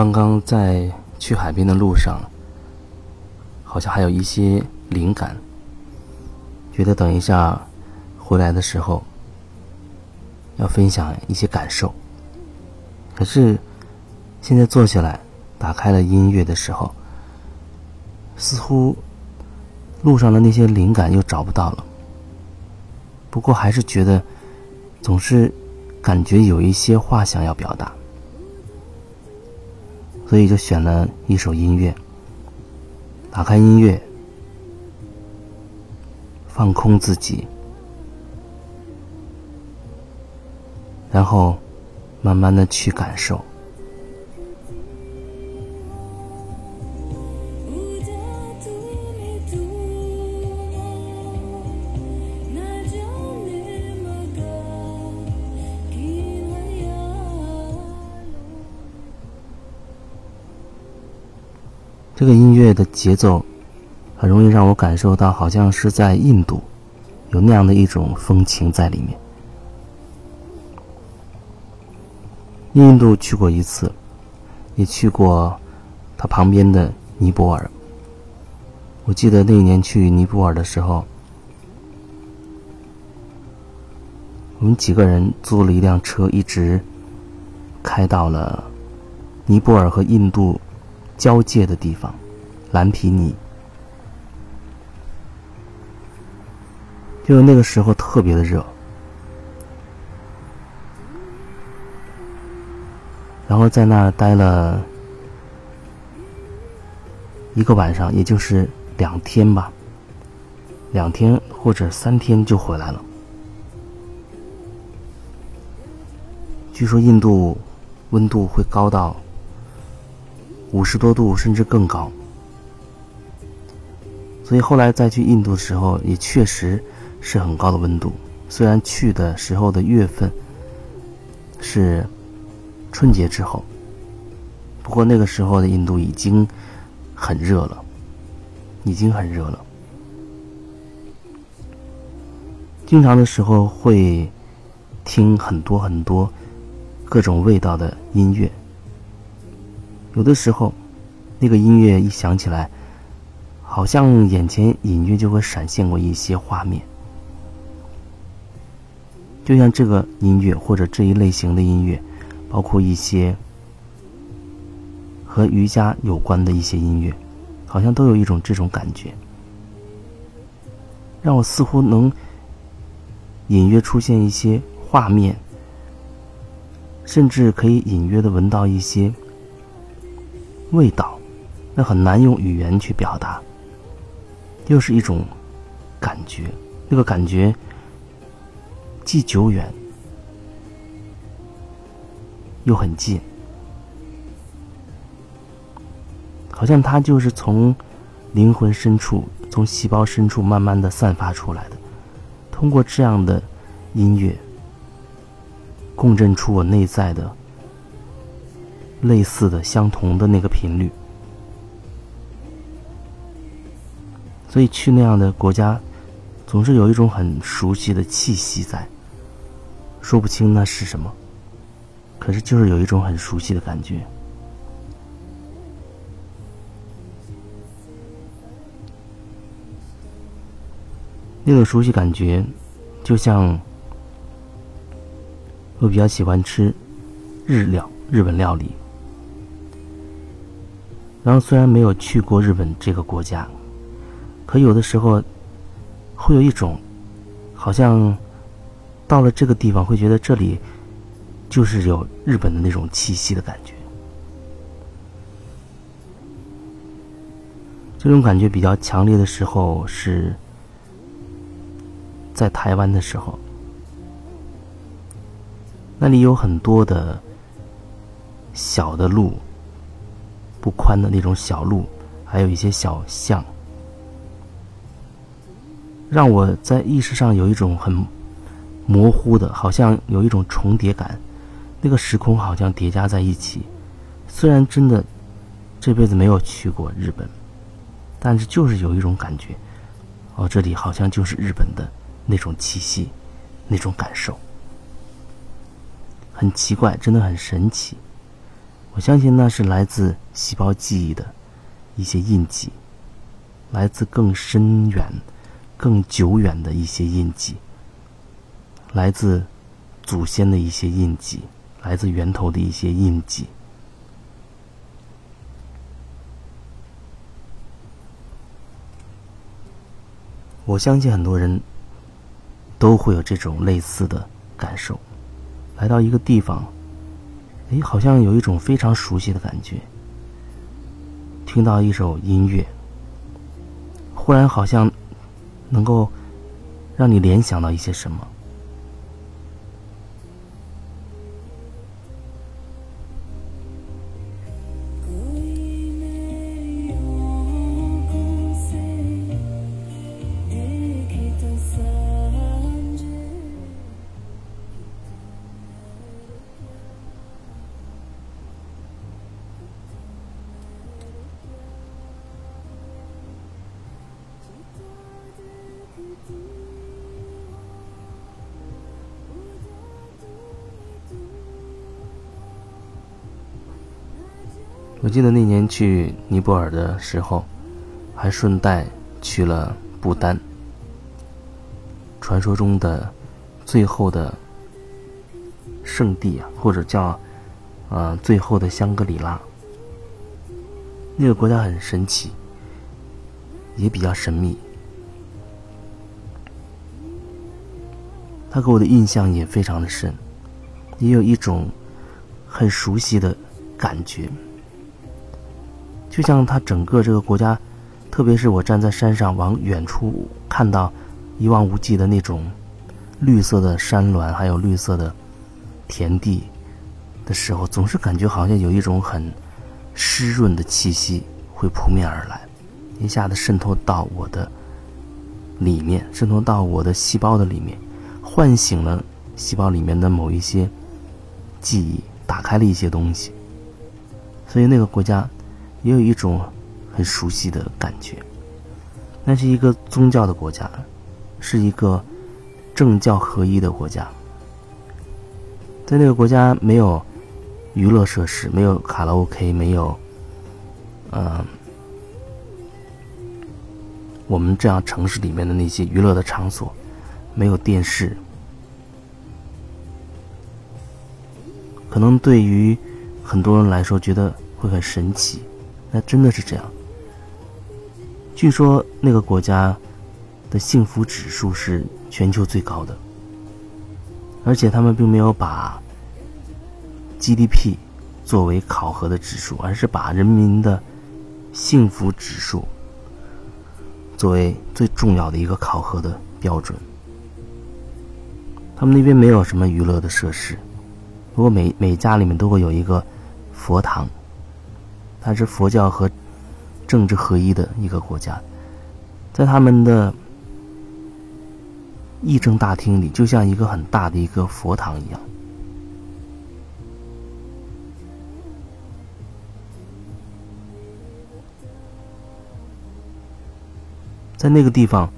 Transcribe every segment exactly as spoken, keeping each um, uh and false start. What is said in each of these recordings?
刚刚在去海边的路上，好像还有一些灵感，觉得等一下回来的时候要分享一些感受。可是现在坐下来打开了音乐的时候，似乎路上的那些灵感又找不到了。不过还是觉得总是感觉有一些话想要表达，所以就选了一首音乐，打开音乐，放空自己，然后慢慢的去感受。这个音乐的节奏很容易让我感受到好像是在印度，有那样的一种风情在里面。印度去过一次，也去过它旁边的尼泊尔。我记得那一年去尼泊尔的时候，我们几个人租了一辆车，一直开到了尼泊尔和印度交界的地方，蓝皮尼。就是那个时候特别的热，然后在那儿待了一个晚上，也就是两天吧，两天或者三天就回来了。据说印度温度会高到五十多度甚至更高，所以后来再去印度的时候也确实是很高的温度。虽然去的时候的月份是春节之后，不过那个时候的印度已经很热了，已经很热了。经常的时候会听很多很多各种味道的音乐，有的时候那个音乐一响起来，好像眼前隐约就会闪现过一些画面，就像这个音乐或者这一类型的音乐，包括一些和瑜伽有关的一些音乐，好像都有一种这种感觉，让我似乎能隐约出现一些画面，甚至可以隐约的闻到一些味道，那很难用语言去表达，又是一种感觉。那个感觉既久远又很近，好像它就是从灵魂深处，从细胞深处慢慢的散发出来的。通过这样的音乐共振出我内在的类似的相同的那个频率，所以去那样的国家总是有一种很熟悉的气息在，说不清那是什么，可是就是有一种很熟悉的感觉。那种熟悉感觉就像我比较喜欢吃日料，日本料理，然后虽然没有去过日本这个国家，可有的时候会有一种好像到了这个地方会觉得这里就是有日本的那种气息的感觉。这种感觉比较强烈的时候是在台湾的时候，那里有很多的小的路，不宽的那种小路，还有一些小巷，让我在意识上有一种很模糊的，好像有一种重叠感，那个时空好像叠加在一起。虽然真的这辈子没有去过日本，但是就是有一种感觉，哦，这里好像就是日本的那种气息，那种感受，很奇怪，真的很神奇。我相信那是来自细胞记忆的一些印记，来自更深远更久远的一些印记，来自祖先的一些印记，来自源头的一些印记。我相信很多人都会有这种类似的感受，来到一个地方，诶，好像有一种非常熟悉的感觉，听到一首音乐，忽然好像能够让你联想到一些什么。我记得那年去尼泊尔的时候，还顺带去了不丹，传说中的最后的圣地啊，或者叫呃最后的香格里拉。那个国家很神奇，也比较神秘，它给我的印象也非常的深，也有一种很熟悉的感觉。就像它整个这个国家，特别是我站在山上往远处看到一望无际的那种绿色的山峦，还有绿色的田地的时候，总是感觉好像有一种很湿润的气息会扑面而来，一下子渗透到我的里面，渗透到我的细胞的里面，唤醒了细胞里面的某一些记忆，打开了一些东西。所以那个国家也有一种很熟悉的感觉。那是一个宗教的国家，是一个政教合一的国家。在那个国家没有娱乐设施，没有卡拉 OK， 没有呃，我们这样城市里面的那些娱乐的场所，没有电视。可能对于很多人来说觉得会很神奇，那真的是这样。据说那个国家的幸福指数是全球最高的，而且他们并没有把 G D P 作为考核的指数，而是把人民的幸福指数作为最重要的一个考核的标准。他们那边没有什么娱乐的设施，不过每每家里面都会有一个佛堂，它是佛教和政治合一的一个国家。在他们的议政大厅里，就像一个很大的一个佛堂一样。在那个地方，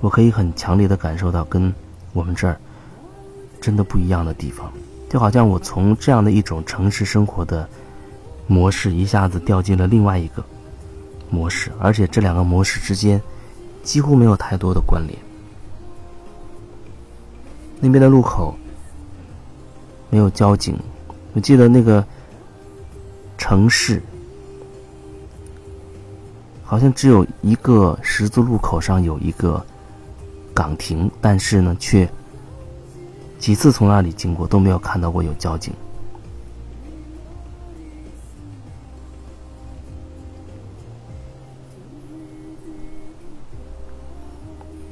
我可以很强烈的感受到跟我们这儿真的不一样的地方，就好像我从这样的一种城市生活的模式一下子掉进了另外一个模式，而且这两个模式之间几乎没有太多的关联。那边的路口没有交警，我记得那个城市好像只有一个十字路口上有一个岗亭，但是呢却几次从那里经过都没有看到过有交警。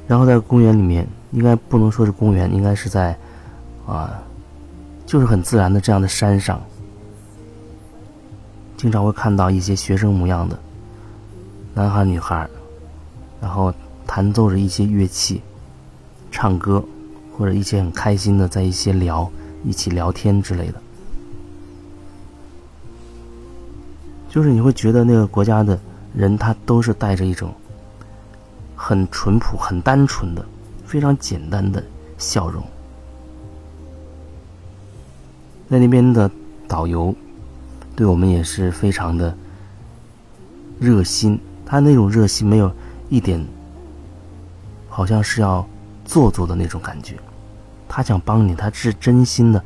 然后在公园里面，应该不能说是公园，应该是在啊，就是很自然的这样的山上，经常会看到一些学生模样的男孩女孩，然后弹奏着一些乐器唱歌，或者一些很开心的在一些聊一起聊天之类的。就是你会觉得那个国家的人他都是带着一种很淳朴很单纯的非常简单的笑容。在那边的导游对我们也是非常的热心，他那种热心没有一点好像是要做作的那种感觉，他想帮你，他是真心的，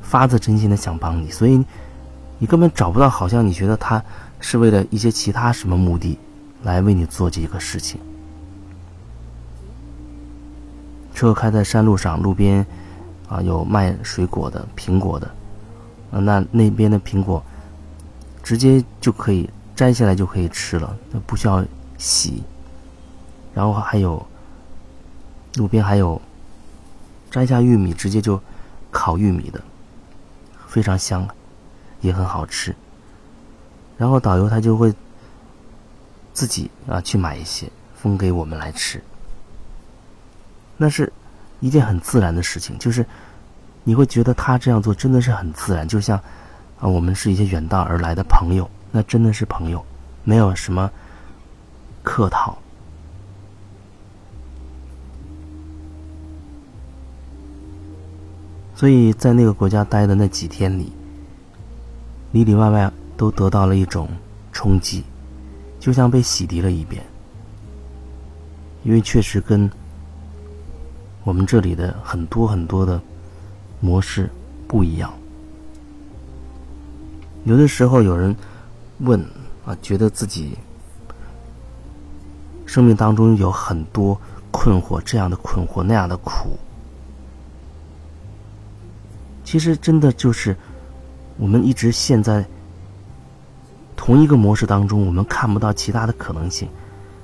发自真心的想帮你，所以你根本找不到好像你觉得他是为了一些其他什么目的来为你做这个事情。车开在山路上，路边啊有卖水果的、苹果的，啊、那那边的苹果直接就可以摘下来就可以吃了，不需要洗。然后还有路边还有摘下玉米直接就烤玉米的，非常香啊，也很好吃。然后导游他就会自己啊去买一些分给我们来吃。那是一件很自然的事情，就是你会觉得他这样做真的是很自然，就像啊，我们是一些远道而来的朋友，那真的是朋友，没有什么客套。所以在那个国家待的那几天里，里里外外都得到了一种冲击，就像被洗涤了一遍，因为确实跟我们这里的很多很多的模式不一样。有的时候有人问啊，觉得自己生命当中有很多困惑，这样的困惑，那样的苦，其实真的就是我们一直陷在同一个模式当中，我们看不到其他的可能性，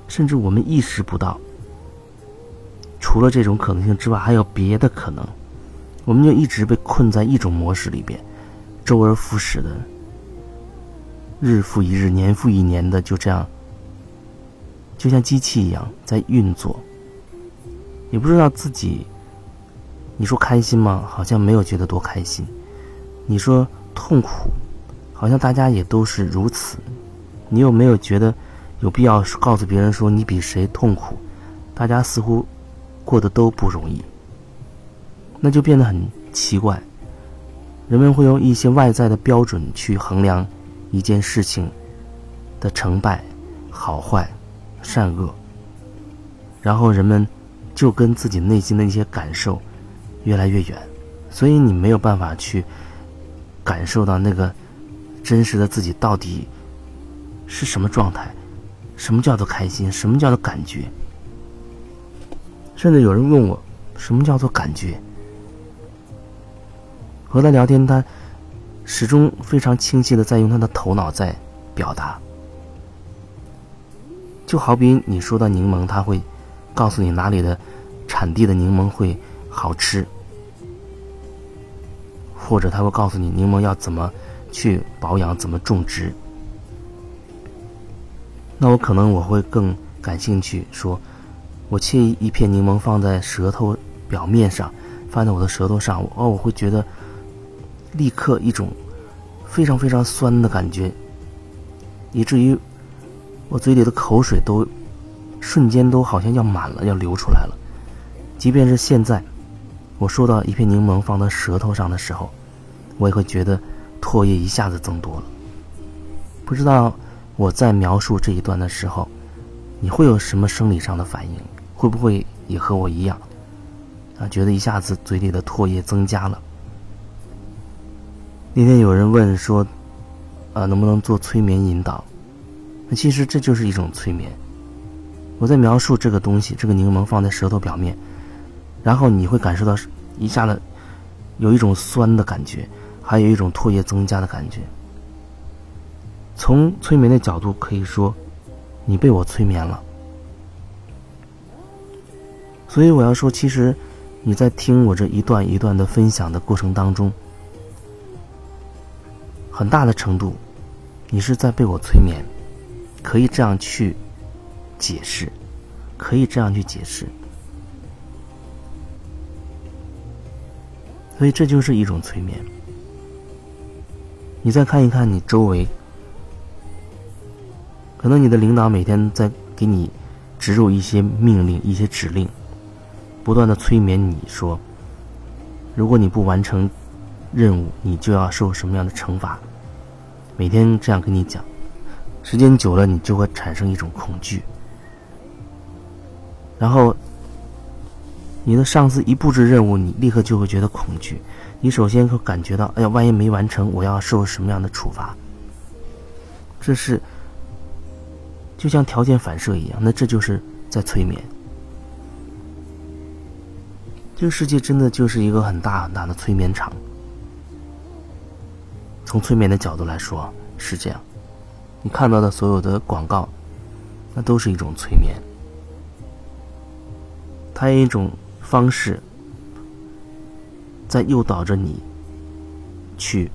甚至我们意识不到除了这种可能性之外还有别的可能，我们就一直被困在一种模式里边，周而复始的，日复一日，年复一年的，就这样就像机器一样在运作，也不知道自己，你说开心吗？好像没有觉得多开心，你说痛苦，好像大家也都是如此，你有没有觉得有必要告诉别人说你比谁痛苦？大家似乎过得都不容易，那就变得很奇怪。人们会用一些外在的标准去衡量一件事情的成败、好坏、善恶，然后人们就跟自己内心的一些感受越来越远，所以你没有办法去感受到那个真实的自己到底是什么状态，什么叫做开心，什么叫做感觉。甚至有人问我什么叫做感觉，和他聊天，他始终非常清晰的在用他的头脑在表达，就好比你说到柠檬，他会告诉你哪里的产地的柠檬会好吃，或者他会告诉你柠檬要怎么去保养，怎么种植。那我可能我会更感兴趣，说我切一片柠檬放在舌头表面上，放在我的舌头上，哦，我会觉得立刻一种非常非常酸的感觉，以至于我嘴里的口水都瞬间都好像要满了，要流出来了。即便是现在我说到一片柠檬放在舌头上的时候，我也会觉得唾液一下子增多了。不知道我在描述这一段的时候你会有什么生理上的反应，会不会也和我一样啊？觉得一下子嘴里的唾液增加了。那天有人问说啊，能不能做催眠引导，那其实这就是一种催眠。我在描述这个东西，这个柠檬放在舌头表面，然后你会感受到一下子有一种酸的感觉，还有一种唾液增加的感觉。从催眠的角度可以说你被我催眠了。所以我要说，其实你在听我这一段一段的分享的过程当中，很大的程度你是在被我催眠，可以这样去解释，可以这样去解释。所以这就是一种催眠。你再看一看你周围，可能你的领导每天在给你植入一些命令，一些指令，不断的催眠你说，如果你不完成任务，你就要受什么样的惩罚，每天这样跟你讲，时间久了你就会产生一种恐惧，然后你的上司一布置任务，你立刻就会觉得恐惧。你首先会感觉到，哎呀，万一没完成，我要受什么样的处罚？这是就像条件反射一样，那这就是在催眠。这个世界真的就是一个很大很大的催眠场。从催眠的角度来说，是这样。你看到的所有的广告，那都是一种催眠。它有一种方式在诱导着你去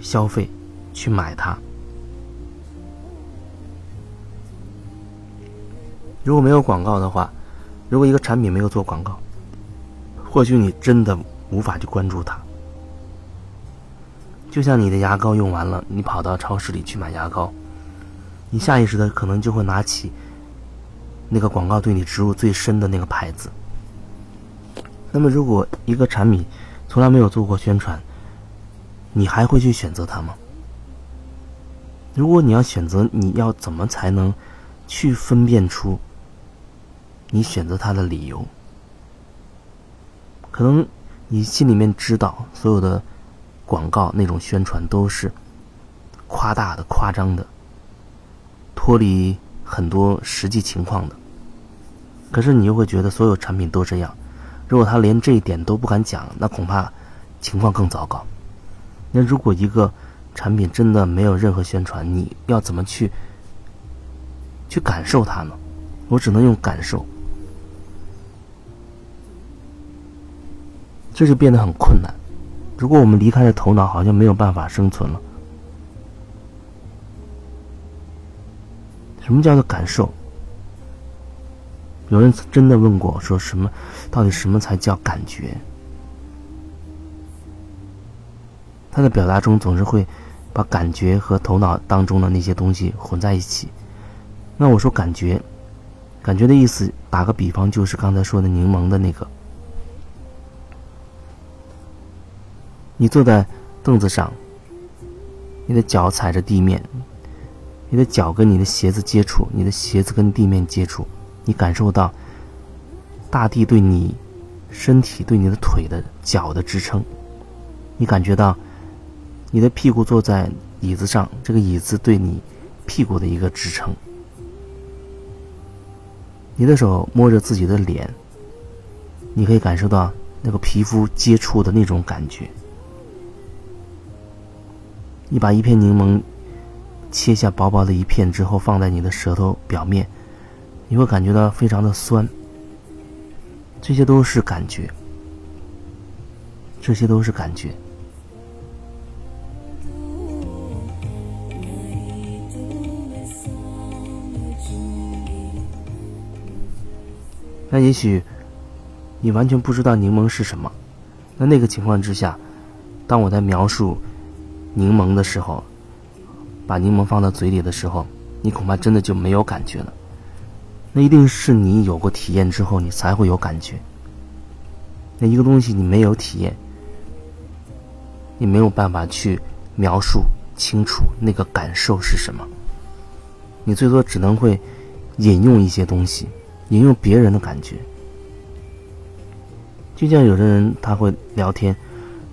消费，去买它。如果没有广告的话，如果一个产品没有做广告，或许你真的无法去关注它。就像你的牙膏用完了，你跑到超市里去买牙膏，你下意识的可能就会拿起那个广告对你植入最深的那个牌子。那么如果一个产品从来没有做过宣传，你还会去选择它吗？如果你要选择，你要怎么才能去分辨出你选择它的理由？可能你心里面知道所有的广告那种宣传都是夸大的、夸张的，脱离很多实际情况的，可是你又会觉得所有产品都这样。如果他连这一点都不敢讲，那恐怕情况更糟糕。那如果一个产品真的没有任何宣传，你要怎么去去感受它呢？我只能用感受，这就变得很困难。如果我们离开了头脑，好像没有办法生存了。什么叫做感受？有人真的问过我说，什么到底什么才叫感觉？他的表达中总是会把感觉和头脑当中的那些东西混在一起。那我说感觉，感觉的意思打个比方，就是刚才说的柠檬的那个。你坐在凳子上，你的脚踩着地面，你的脚跟你的鞋子接触，你的鞋子跟地面接触，你感受到大地对你身体、对你的腿的脚的支撑。你感觉到你的屁股坐在椅子上，这个椅子对你屁股的一个支撑。你的手摸着自己的脸，你可以感受到那个皮肤接触的那种感觉。你把一片柠檬切下薄薄的一片之后，放在你的舌头表面，你会感觉到非常的酸。这些都是感觉，这些都是感觉。那也许你完全不知道柠檬是什么，那那个情况之下，当我在描述柠檬的时候，把柠檬放到嘴里的时候，你恐怕真的就没有感觉了。那一定是你有过体验之后，你才会有感觉。那一个东西你没有体验，你没有办法去描述清楚那个感受是什么。你最多只能会引用一些东西，引用别人的感觉。就像有的人他会聊天，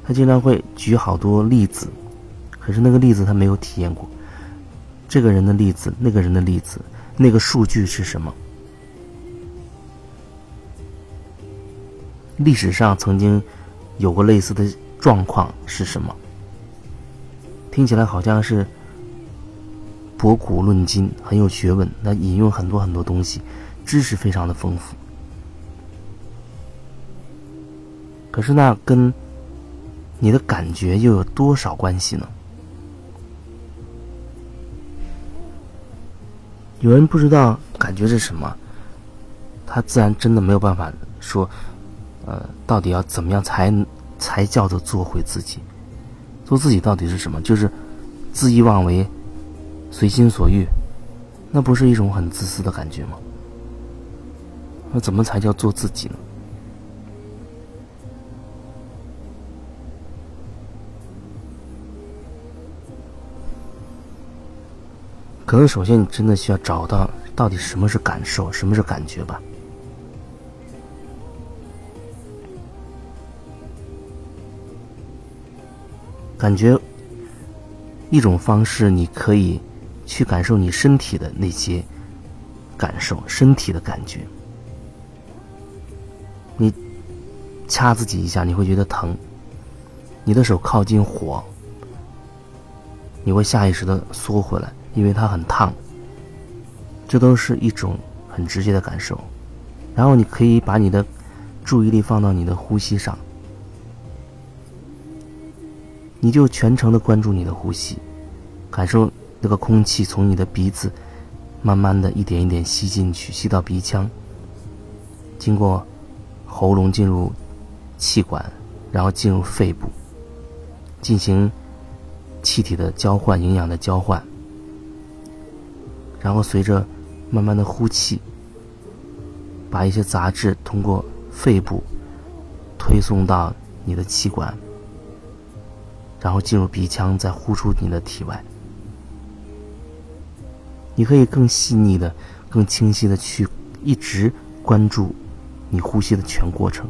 他经常会举好多例子，可是那个例子他没有体验过，这个人的例子，那个人的例子，那个数据是什么？历史上曾经有过类似的状况是什么？听起来好像是博古论今，很有学问，那引用很多很多东西，知识非常的丰富。可是那跟你的感觉又有多少关系呢？有人不知道感觉是什么，他自然真的没有办法说呃，到底要怎么样才才叫做做回自己。做自己到底是什么？就是恣意妄为，随心所欲，那不是一种很自私的感觉吗？那怎么才叫做自己呢？可能首先你真的需要找到到底什么是感受，什么是感觉吧。感觉一种方式，你可以去感受你身体的那些感受，身体的感觉。你掐自己一下，你会觉得疼；你的手靠近火，你会下意识的缩回来，因为它很烫。这都是一种很直接的感受。然后你可以把你的注意力放到你的呼吸上，你就全程的关注你的呼吸，感受这个空气从你的鼻子慢慢的一点一点吸进去，吸到鼻腔，经过喉咙进入气管，然后进入肺部，进行气体的交换，营养的交换，然后随着慢慢的呼气，把一些杂质通过肺部推送到你的气管，然后进入鼻腔，再呼出你的体外。你可以更细腻的、更清晰的去一直关注你呼吸的全过程。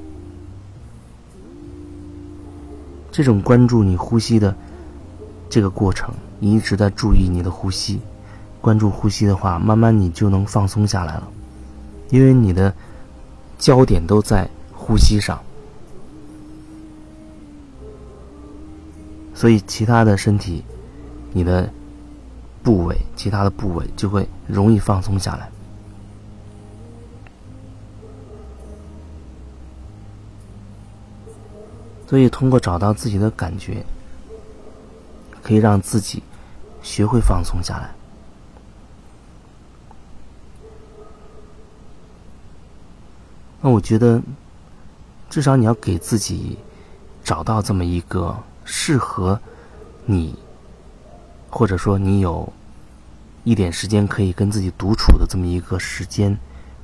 这种关注你呼吸的这个过程，你一直在注意你的呼吸，关注呼吸的话，慢慢你就能放松下来了，因为你的焦点都在呼吸上。所以其他的身体，你的部位，其他的部位就会容易放松下来。所以通过找到自己的感觉，可以让自己学会放松下来。那我觉得至少你要给自己找到这么一个适合你，或者说你有一点时间可以跟自己独处的这么一个时间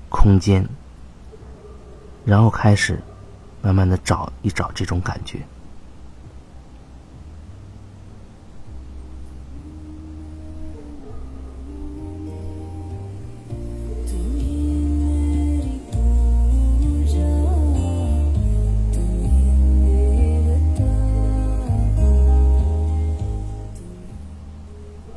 空间，然后开始慢慢的找一找这种感觉。